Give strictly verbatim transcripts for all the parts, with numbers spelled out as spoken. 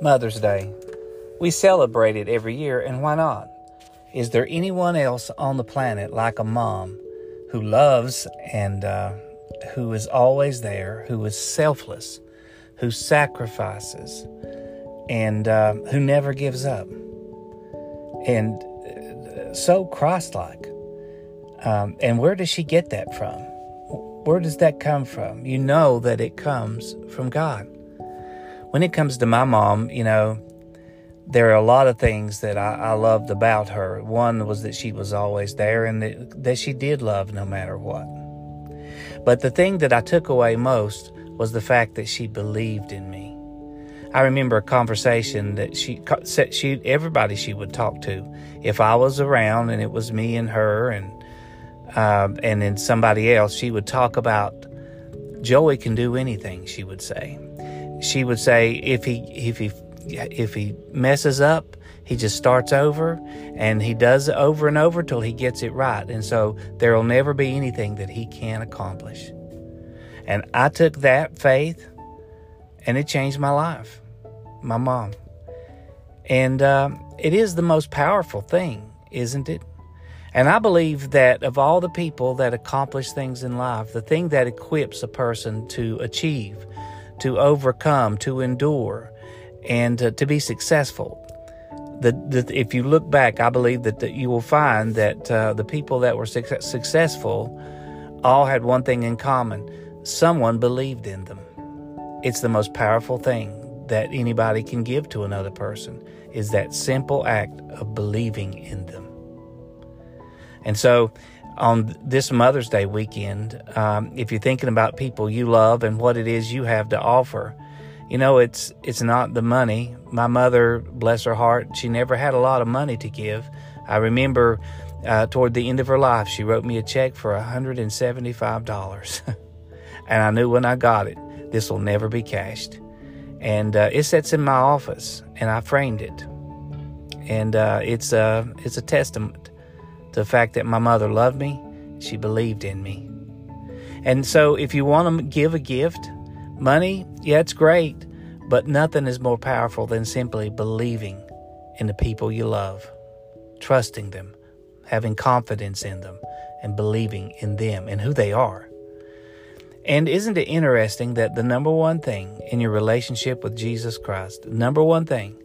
Mother's Day. We celebrate it every year, and why not? Is there anyone else on the planet like a mom who loves and uh, who is always there, who is selfless, who sacrifices, and uh, who never gives up? And so Christ-like. Um, and where does she get that from? Where does that come from? You know that it comes from God. When it comes to my mom, you know, there are a lot of things that I, I loved about her. One was that she was always there and that, that she did love no matter what. But the thing that I took away most was the fact that she believed in me. I remember a conversation that she, she, everybody she would talk to, if I was around and it was me and her and uh, and then somebody else, she would talk about, Joey can do anything, she would say. She would say, if he if he if he messes up, he just starts over, and he does it over and over till he gets it right. And so there'll never be anything that he can't accomplish. And I took that faith, and it changed my life, my mom. And um, it is the most powerful thing, isn't it? And I believe that of all the people that accomplish things in life, the thing that equips a person to achieve, to overcome, to endure, and to, to be successful. The, the, if you look back, I believe that the, you will find that uh, the people that were suc- successful all had one thing in common. Someone believed in them. It's the most powerful thing that anybody can give to another person is that simple act of believing in them. And so on this Mother's Day weekend, um, if you're thinking about people you love and what it is you have to offer, you know, it's it's not the money. My mother, bless her heart, she never had a lot of money to give. I remember uh, toward the end of her life, she wrote me a check for one hundred seventy-five dollars. And I knew when I got it, this will never be cashed. And uh, it sits in my office, and I framed it. And uh, it's, a, it's a testament to the fact that my mother loved me. She believed in me. And so if you want to give a gift, money, yeah, it's great, but nothing is more powerful than simply believing in the people you love, trusting them, having confidence in them, and believing in them and who they are. And isn't it interesting that the number one thing in your relationship with Jesus Christ, the number one thing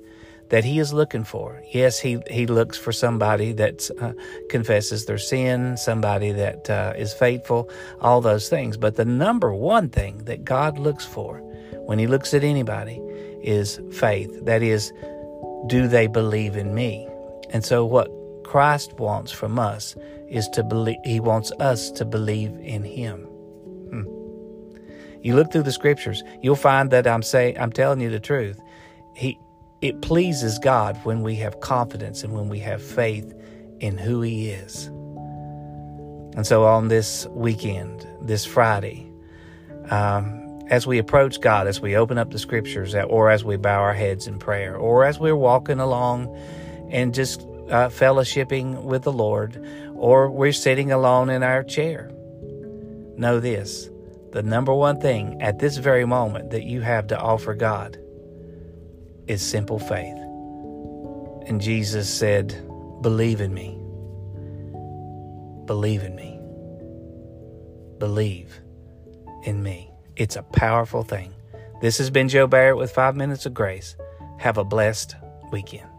that he is looking for, yes, he, he looks for somebody that uh, confesses their sin, somebody that uh, is faithful, all those things. But the number one thing that God looks for when he looks at anybody is faith. That is, do they believe in me? And so what Christ wants from us is to believe, he wants us to believe in him. You look through the scriptures, you'll find that I'm saying, I'm telling you the truth. He, it pleases God when we have confidence and when we have faith in who he is. And so on this weekend, this Friday, um, as we approach God, as we open up the scriptures, or as we bow our heads in prayer, or as we're walking along and just uh, fellowshipping with the Lord, or we're sitting alone in our chair, know this. The number one thing at this very moment that you have to offer God is simple faith. And Jesus said, believe in me. Believe in me. Believe in me. It's a powerful thing. This has been Joe Barrett with Five Minutes of Grace. Have a blessed weekend.